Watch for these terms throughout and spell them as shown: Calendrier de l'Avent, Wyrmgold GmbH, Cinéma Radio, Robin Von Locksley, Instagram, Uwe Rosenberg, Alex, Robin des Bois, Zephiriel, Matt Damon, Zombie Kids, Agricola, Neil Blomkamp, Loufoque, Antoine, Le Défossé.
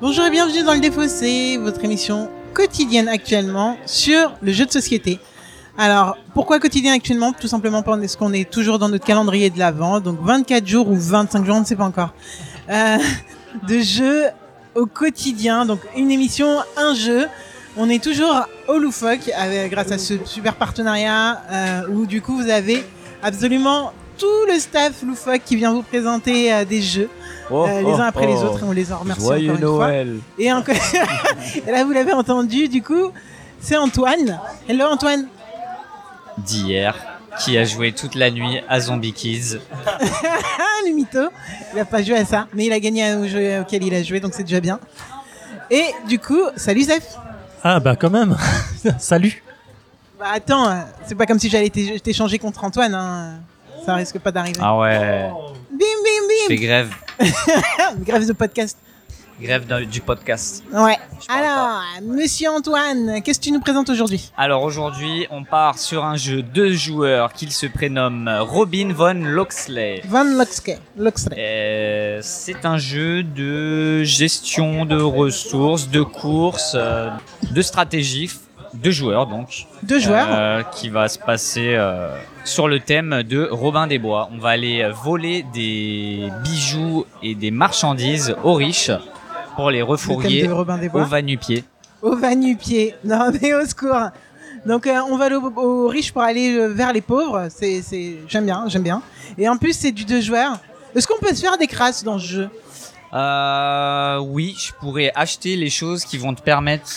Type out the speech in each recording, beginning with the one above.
Bonjour et bienvenue dans Le Défossé, votre émission quotidienne actuellement sur le jeu de société. Alors, pourquoi quotidien actuellement? Tout simplement parce qu'on est toujours dans notre calendrier de l'Avent, donc 24 jours ou 25 jours, on ne sait pas encore, de jeux au quotidien. Donc une émission, un jeu. On est toujours au Loufoque grâce à ce super partenariat où du coup vous avez absolument tout le staff Loufoque qui vient vous présenter des jeux. Les uns après les autres, et on les en remercie Joyeux encore Noël. Une fois. Et, et là, vous l'avez entendu, du coup, c'est Antoine. Hello Antoine. D'hier, qui a joué toute la nuit à Zombie Kids. Le mytho, il a pas joué à ça, mais il a gagné au jeu auquel il a joué, donc c'est déjà bien. Et du coup, salut Zef. Ah bah quand même, salut. Bah attends, c'est pas comme si j'allais t'échanger contre Antoine, hein. Ça risque pas d'arriver. Ah ouais. Oh. Bim, bim, bim. C'est grève. Grève de podcast. Grève du podcast. Ouais. Alors, monsieur Antoine, qu'est-ce que tu nous présentes aujourd'hui? Alors aujourd'hui, on part sur un jeu de joueurs qu'il se prénomme Robin Von Locksley. C'est un jeu de gestion de ressources, de courses, de stratégie. Deux joueurs donc. Deux joueurs. Qui va se passer sur le thème de Robin des Bois. On va aller voler des bijoux et des marchandises aux riches pour les refourguer au va-nu-pied. Au va-nu-pied. Non mais au secours. Donc on va aux riches pour aller vers les pauvres. J'aime bien. Et en plus c'est du deux joueurs. Est-ce qu'on peut se faire des crasses dans ce jeu ? Oui, je pourrais acheter les choses qui vont te permettre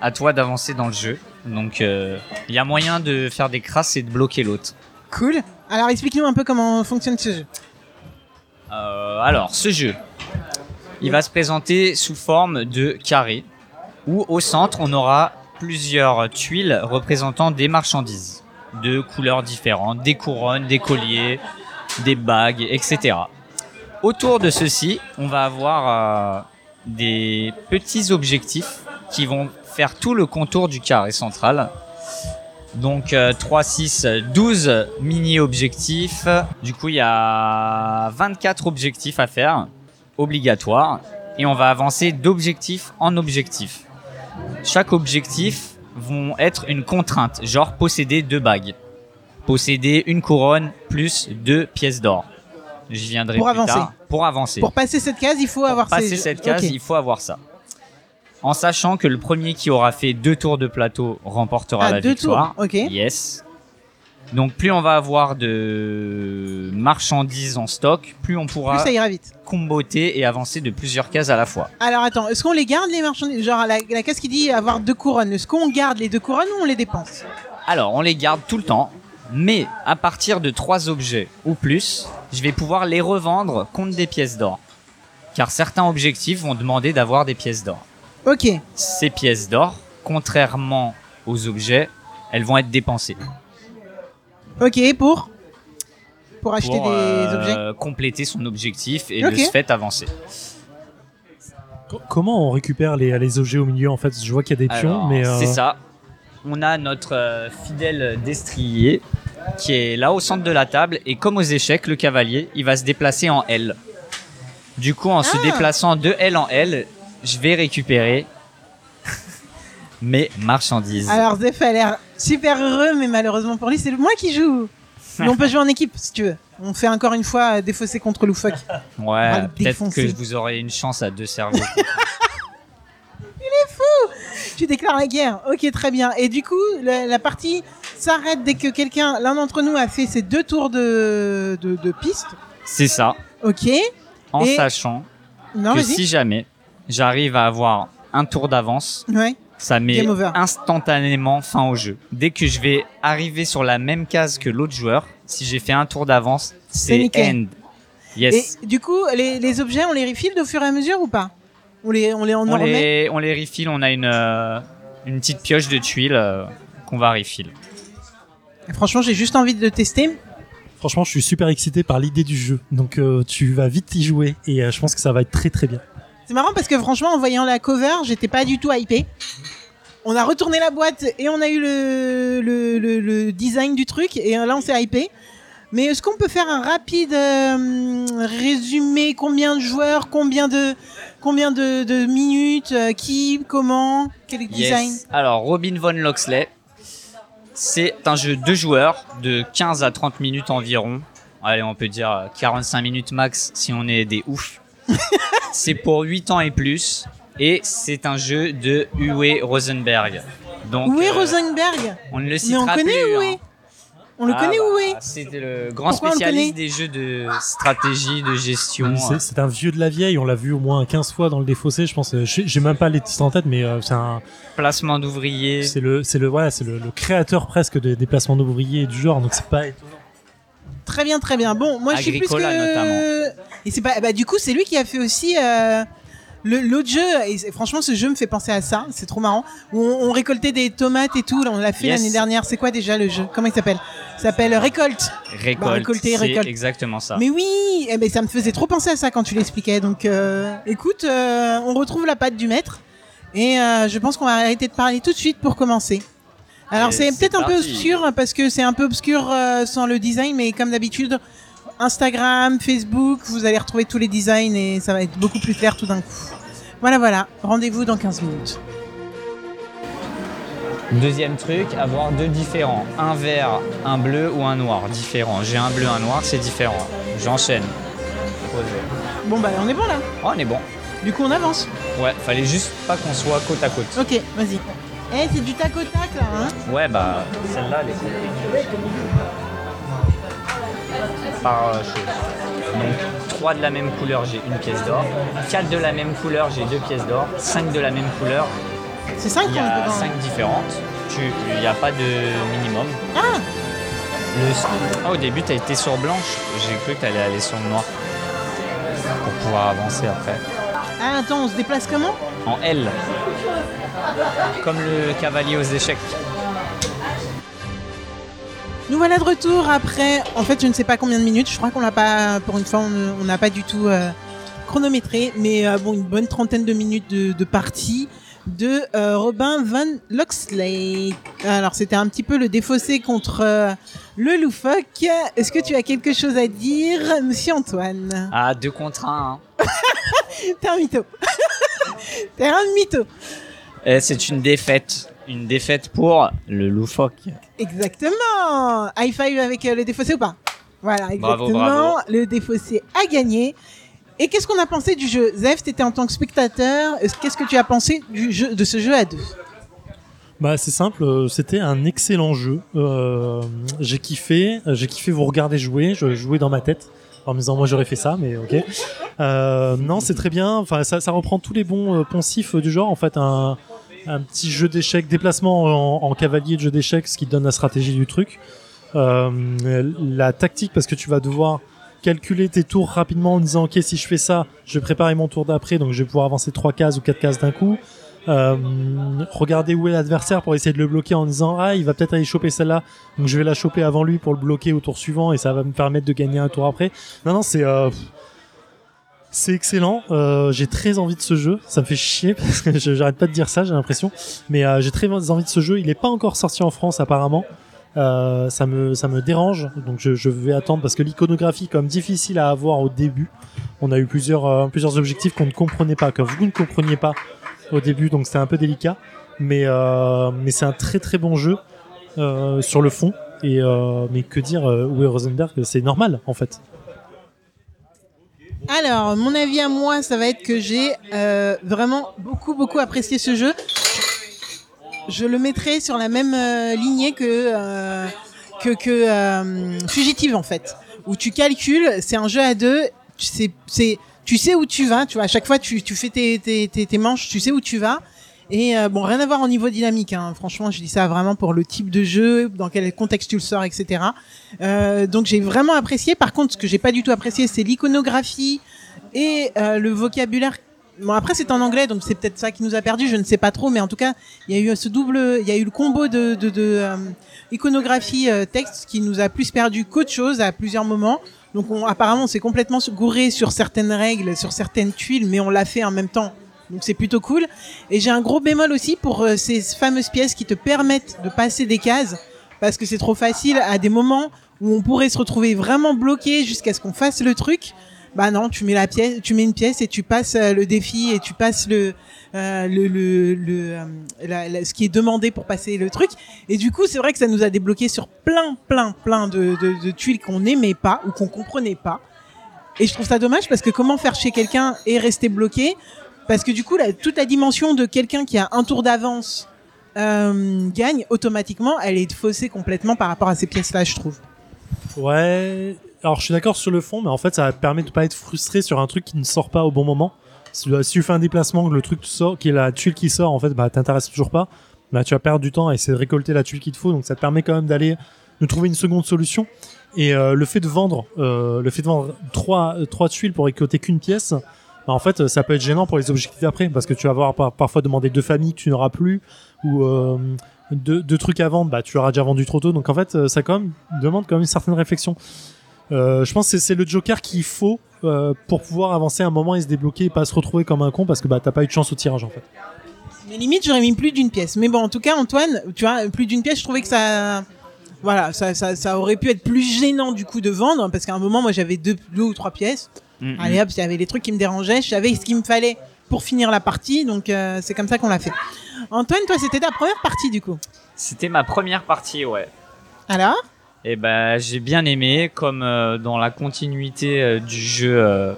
à toi d'avancer dans le jeu. Donc, il y a moyen de faire des crasses et de bloquer l'autre. Cool. Alors, explique-nous un peu comment fonctionne ce jeu. Alors, ce jeu, il va se présenter sous forme de carré, où au centre, on aura plusieurs tuiles représentant des marchandises, de couleurs différentes, des couronnes, des colliers, des bagues, etc. Autour de ceci, on va avoir des petits objectifs qui vont faire tout le contour du carré central. Donc 3, 6, 12 mini-objectifs. Du coup, il y a 24 objectifs à faire, obligatoires. Et on va avancer d'objectif en objectif. Chaque objectif vont être une contrainte, genre posséder 2 bagues. Posséder une couronne plus 2 pièces d'or. J'y viendrai plus tard. Pour avancer. Pour passer cette case, il faut avoir ça. Pour passer cette case, il faut avoir ça. En sachant que le premier qui aura fait 2 tours de plateau remportera la victoire. Tours, ok. Yes. Donc plus on va avoir de marchandises en stock, plus on pourra plus ça ira vite. Comboter et avancer de plusieurs cases à la fois. Alors attends, est-ce qu'on les garde les marchandises? Genre la case qui dit avoir 2 couronnes, est-ce qu'on garde les 2 couronnes ou on les dépense? Alors on les garde tout le temps, mais à partir de 3 objets ou plus, je vais pouvoir les revendre contre des pièces d'or. Car certains objectifs vont demander d'avoir des pièces d'or. Ok. Ces pièces d'or, contrairement aux objets, elles vont être dépensées. Ok, pour acheter des objets. Compléter son objectif et de ce fait avancer. Comment on récupère les objets au milieu en fait? Je vois qu'il y a des pions, mais c'est ça. On a notre fidèle destrier qui est là au centre de la table et comme aux échecs, le cavalier, il va se déplacer en L. Du coup, en se déplaçant de L en L, je vais récupérer mes marchandises. Alors Zef a l'air super heureux, mais malheureusement pour lui, c'est moi qui joue. Mais on peut jouer en équipe si tu veux. On fait encore une fois défausser contre Loufoque. Ouais, peut-être que vous aurez une chance à 2 cerveaux. Il est fou. Tu déclares la guerre. Ok, très bien. Et du coup, la partie s'arrête dès que l'un d'entre nous a fait ses 2 tours de piste. C'est ça. Ok. Sachant que si jamais j'arrive à avoir un tour d'avance, ça met instantanément fin au jeu. Dès que je vais arriver sur la même case que l'autre joueur, si j'ai fait un tour d'avance, c'est end. Yes. Et du coup, les objets, on les refile au fur et à mesure ou pas? On les refile, on a une petite pioche de tuiles qu'on va refile. Franchement, j'ai juste envie de tester. Franchement, je suis super excité par l'idée du jeu. Donc tu vas vite y jouer et je pense que ça va être très très bien. C'est marrant parce que franchement, en voyant la cover, j'étais pas du tout hypée. On a retourné la boîte et on a eu le design du truc et là on s'est hypé. Mais est-ce qu'on peut faire un rapide résumé? Combien de joueurs, combien de combien de minutes, qui, comment, quel design ? Alors, Robin Von Locksley, c'est un jeu de joueurs de 15 à 30 minutes environ. Allez, on peut dire 45 minutes max si on est des oufs. C'est pour 8 ans et plus. Et c'est un jeu de Uwe Rosenberg. Donc, Uwe Rosenberg ? On ne le citera plus. Mais on connaît Uwe. Hein. On le connaît, oui. C'était le grand spécialiste des jeux de stratégie, de gestion. C'est un vieux de la vieille. On l'a vu au moins 15 fois dans Le Défossé, je pense. J'ai même pas les titres en tête, mais c'est un placement d'ouvriers. C'est le créateur presque des placements d'ouvriers et du genre. Donc c'est pas étonnant. Très bien, très bien. Bon, moi Agricola, je suis plus que notamment. Et c'est pas. Bah du coup, c'est lui qui a fait aussi. L'autre jeu, et franchement ce jeu me fait penser à ça, c'est trop marrant, où on récoltait des tomates et tout, là, on l'a fait l'année dernière. C'est quoi déjà le jeu ? Comment il s'appelle ? Ça s'appelle Récolte. Bah, récolte. Exactement ça. Mais oui, eh ben, ça me faisait trop penser à ça quand tu l'expliquais. Donc écoute, on retrouve la patte du maître et je pense qu'on va arrêter de parler tout de suite pour commencer. Alors c'est peut-être parti. Un peu obscur parce que c'est un peu obscur sans le design, mais comme d'habitude... Instagram, Facebook, vous allez retrouver tous les designs et ça va être beaucoup plus clair tout d'un coup. Voilà, rendez-vous dans 15 minutes. Deuxième truc, avoir deux différents, un vert, un bleu ou un noir, différent. J'ai un bleu, un noir, c'est différent. J'enchaîne. Bon bah on est bon là. Oh, on est bon. Du coup on avance. Ouais, fallait juste pas qu'on soit côte à côte. Ok, vas-y. C'est du tac au tac là hein. Ouais bah celle-là elle est cool. Par chose. Donc 3 de la même couleur, j'ai une pièce d'or. 4 de la même couleur, j'ai 2 pièces d'or. 5 de la même couleur. C'est 5 y a 5 différentes. Il n'y a pas de minimum. Ah, au début, tu as été sur blanche. J'ai cru que tu allais aller sur le noir pour pouvoir avancer après. Ah, attends, on se déplace comment ? En L. Comme le cavalier aux échecs. Nous voilà de retour après, en fait je ne sais pas combien de minutes, je crois qu'on l'a pas, pour une fois on n'a pas du tout chronométré, mais bon une bonne trentaine de minutes de partie de Robin Von Locksley. Alors c'était un petit peu Le Défossé contre le Loufoque. Est-ce que tu as quelque chose à dire, monsieur Antoine ? Ah, 2 contre 1. Hein. T'es un mytho. T'es un mytho. C'est une défaite. Une défaite pour le Loufoque. Exactement. High five avec Le Défossé ou pas ? Voilà, exactement. Bravo, bravo. Le Défossé a gagné. Et qu'est-ce qu'on a pensé du jeu ? Zef, tu étais en tant que spectateur. Qu'est-ce que tu as pensé de ce jeu à deux ? Bah, c'est simple. C'était un excellent jeu. J'ai kiffé vous regarder jouer. Je jouais dans ma tête. En me disant, moi j'aurais fait ça, mais ok. Non, c'est très bien. Enfin, ça reprend tous les bons poncifs du genre. En fait, un petit jeu d'échecs, déplacement en cavalier de jeu d'échecs, ce qui donne la stratégie du truc. La tactique, parce que tu vas devoir calculer tes tours rapidement en disant, ok, si je fais ça, je vais préparer mon tour d'après, donc je vais pouvoir avancer 3 cases ou 4 cases d'un coup. Regarder où est l'adversaire pour essayer de le bloquer en disant, ah, il va peut-être aller choper celle-là, donc je vais la choper avant lui pour le bloquer au tour suivant et ça va me permettre de gagner un tour après. Non, c'est excellent. J'ai très envie de ce jeu. Ça me fait chier parce que j'arrête pas de dire ça, j'ai l'impression. Mais j'ai très envie de ce jeu. Il est pas encore sorti en France apparemment. Ça me dérange. Donc je vais attendre parce que l'iconographie est quand même difficile à avoir au début. On a eu plusieurs objectifs qu'on ne comprenait pas, que vous ne compreniez pas au début. Donc c'était un peu délicat. Mais c'est un très très bon jeu sur le fond. Et mais que dire, Uwe Rosenberg, c'est normal en fait. Alors, mon avis à moi, ça va être que j'ai vraiment beaucoup apprécié ce jeu. Je le mettrai sur la même lignée que Fugitive en fait, où tu calcules. C'est un jeu à deux. Tu sais où tu vas. Tu vois, à chaque fois, tu fais tes manches. Tu sais où tu vas. Et bon, rien à voir au niveau dynamique. Hein. Franchement, je dis ça vraiment pour le type de jeu, dans quel contexte tu le sors, etc. Donc, j'ai vraiment apprécié. Par contre, ce que j'ai pas du tout apprécié, c'est l'iconographie et le vocabulaire. Bon, après, c'est en anglais, donc c'est peut-être ça qui nous a perdu. Je ne sais pas trop, mais en tout cas, il y a eu le combo de iconographie texte qui nous a plus perdu qu'autre chose à plusieurs moments. Donc, apparemment, on s'est complètement gouré sur certaines règles, sur certaines tuiles, mais on l'a fait en même temps. Donc c'est plutôt cool. Et j'ai un gros bémol aussi pour ces fameuses pièces qui te permettent de passer des cases, parce que c'est trop facile à des moments où on pourrait se retrouver vraiment bloqué jusqu'à ce qu'on fasse le truc. Bah non, tu mets la pièce, tu mets une pièce et tu passes le défi et tu passes ce qui est demandé pour passer le truc. Et du coup, c'est vrai que ça nous a débloqué sur plein de tuiles qu'on n'aimait pas ou qu'on comprenait pas. Et je trouve ça dommage parce que comment faire chez quelqu'un et rester bloqué? Parce que du coup, toute la dimension de quelqu'un qui a un tour d'avance gagne automatiquement, elle est faussée complètement par rapport à ces pièces-là, je trouve. Ouais, alors je suis d'accord sur le fond, mais en fait, ça permet de pas être frustré sur un truc qui ne sort pas au bon moment. Si tu fais un déplacement, le truc sort, qui est la tuile qui sort, en fait, bah t'intéresses toujours pas. Bah tu vas perdre du temps à essayer de récolter la tuile qu'il te faut, donc ça te permet quand même d'aller de trouver une seconde solution. Et le fait de vendre trois tuiles pour récolter qu'une pièce, bah, en fait, ça peut être gênant pour les objectifs d'après, parce que tu vas avoir parfois demandé deux familles que tu n'auras plus, ou deux trucs à vendre, bah tu l'auras déjà vendu trop tôt. Donc en fait, ça quand même demande quand même une certaine réflexion. Je pense que c'est le joker qu'il faut pour pouvoir avancer un moment et se débloquer et pas se retrouver comme un con parce que bah t'as pas eu de chance au tirage en fait. Mais limite j'aurais mis plus d'une pièce. Mais bon, en tout cas Antoine, tu vois, plus d'une pièce, je trouvais que ça, voilà, ça aurait pu être plus gênant du coup de vendre parce qu'à un moment moi j'avais deux ou trois pièces. Mm-hmm. Allez hop, il y avait les trucs qui me dérangeaient, je savais ce qu'il me fallait pour finir la partie, donc c'est comme ça qu'on l'a fait. Antoine, toi c'était ta première partie du coup? C'était ma première partie, ouais. Alors? Et bah, j'ai bien aimé, comme dans la continuité du jeu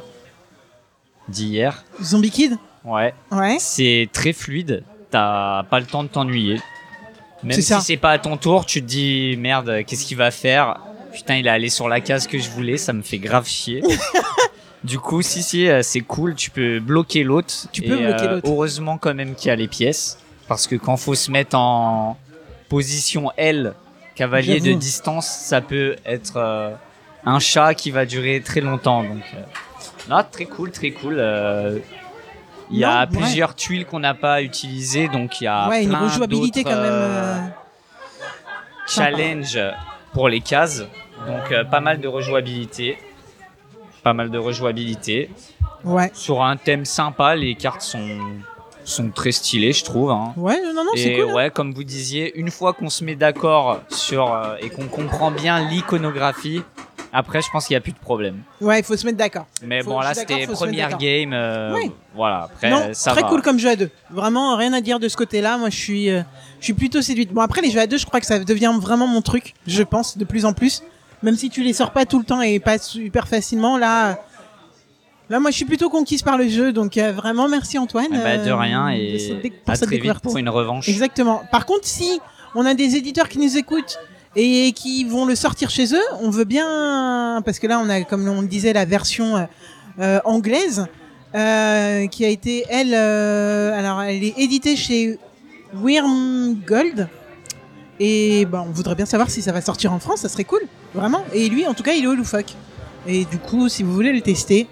d'hier. Zombie Kid ? Ouais. C'est très fluide, t'as pas le temps de t'ennuyer. Même c'est si ça. C'est pas à ton tour, tu te dis merde, qu'est-ce qu'il va faire ? Putain, il est allé sur la case que je voulais, ça me fait grave chier. Du coup, si, c'est cool, tu peux bloquer l'autre. Heureusement, quand même, qu'il y a les pièces. Parce que quand faut se mettre en position L, cavalier J'avoue. De distance, ça peut être un chat qui va durer très longtemps. Donc, là, très cool. Il y a plusieurs tuiles qu'on n'a pas utilisées, donc il y a plein une rejouabilité d'autres quand même, challenge pour les cases. Donc pas mal de rejouabilité. Ouais. Sur un thème sympa, les cartes sont très stylés, je trouve. Hein. Ouais, non, c'est cool. Et ouais, comme vous disiez, une fois qu'on se met d'accord sur et qu'on comprend bien l'iconographie, après, je pense qu'il n'y a plus de problème. Ouais, il faut se mettre d'accord. Mais bon, là, c'était première game. Ouais. Voilà, après, non, ça très va. Très cool comme jeu à deux. Vraiment, rien à dire de ce côté-là. Moi, je suis plutôt séduite. Bon, après, les jeux à deux, je crois que ça devient vraiment mon truc, je pense, de plus en plus. Même si tu les sors pas tout le temps et pas super facilement, Là, moi, je suis plutôt conquise par le jeu, donc vraiment, merci Antoine. De rien, et à très vite pour une revanche. Exactement. Par contre, si on a des éditeurs qui nous écoutent et qui vont le sortir chez eux, on veut bien... Parce que là, on a, comme on le disait, la version anglaise qui a été, elle est éditée chez Wyrmgold. Et on voudrait bien savoir si ça va sortir en France, ça serait cool, vraiment. Et lui, en tout cas, il est au Loufoque. Et du coup, si vous voulez le tester...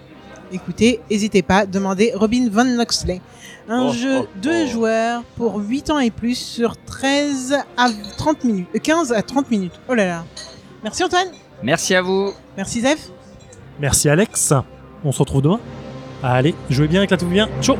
Écoutez, n'hésitez pas, demandez Robin Von Locksley. Un jeu de joueurs pour 8 ans et plus sur 15 à 30 minutes. Oh là là. Merci Antoine. Merci à vous. Merci Zef. Merci Alex. On se retrouve demain. Allez, jouez bien, éclatez-vous bien. Ciao.